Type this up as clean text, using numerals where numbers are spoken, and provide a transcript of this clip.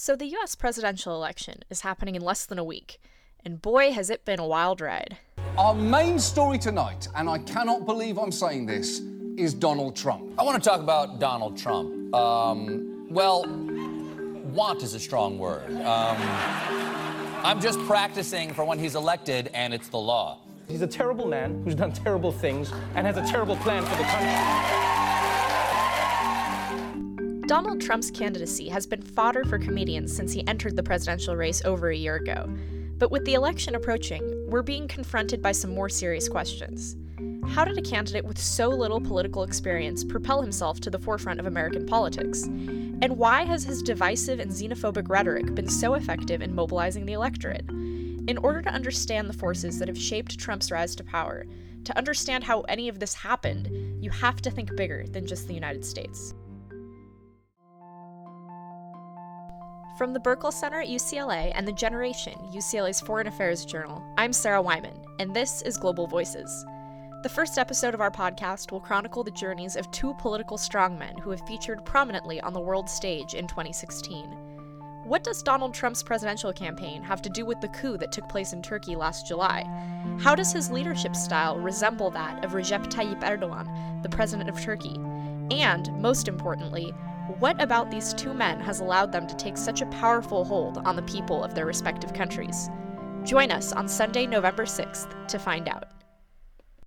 So the U.S. presidential election is happening in less than a week, and boy, has it been a wild ride. Our main story tonight, and I cannot believe I'm saying this, is Donald Trump. I want to talk about Donald Trump. Well, want is a strong word. I'm just practicing for when he's elected, and it's the law. He's a terrible man who's done terrible things and has a terrible plan for the country. Donald Trump's candidacy has been fodder for comedians since he entered the presidential race over a year ago. But with the election approaching, we're being confronted by some more serious questions. How did a candidate with so little political experience propel himself to the forefront of American politics? And why has his divisive and xenophobic rhetoric been so effective in mobilizing the electorate? In order to understand the forces that have shaped Trump's rise to power, to understand how any of this happened, you have to think bigger than just the United States. From the Burkle Center at UCLA and The Generation, UCLA's Foreign Affairs Journal, I'm Sarah Wyman, and this is Global Voices. The first episode of our podcast will chronicle the journeys of two political strongmen who have featured prominently on the world stage in 2016. What does Donald Trump's presidential campaign have to do with the coup that took place in Turkey last July? How does his leadership style resemble that of Recep Tayyip Erdogan, the president of Turkey? And, most importantly, what about these two men has allowed them to take such a powerful hold on the people of their respective countries? Join us on Sunday, November 6th to find out.